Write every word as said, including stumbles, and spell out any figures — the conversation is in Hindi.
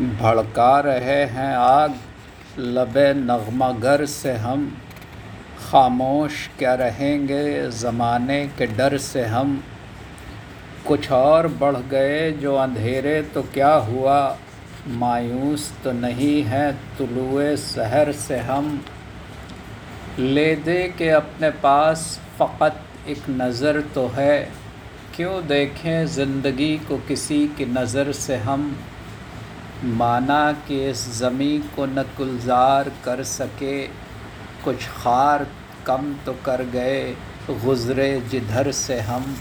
भड़का रहे हैं आग लबे नग़्मागर से हम। खामोश क्या रहेंगे ज़माने के डर से हम। कुछ और बढ़ गए जो अंधेरे तो क्या हुआ, मायूस तो नहीं है तुलुए सहर से हम। ले दे के अपने पास फ़क़त एक नज़र तो है, क्यों देखें ज़िंदगी को किसी की नज़र से हम। माना कि इस ज़मी को न गुलजार कर सके, कुछ खार कम तो कर गए गुज़रे जिधर से हम।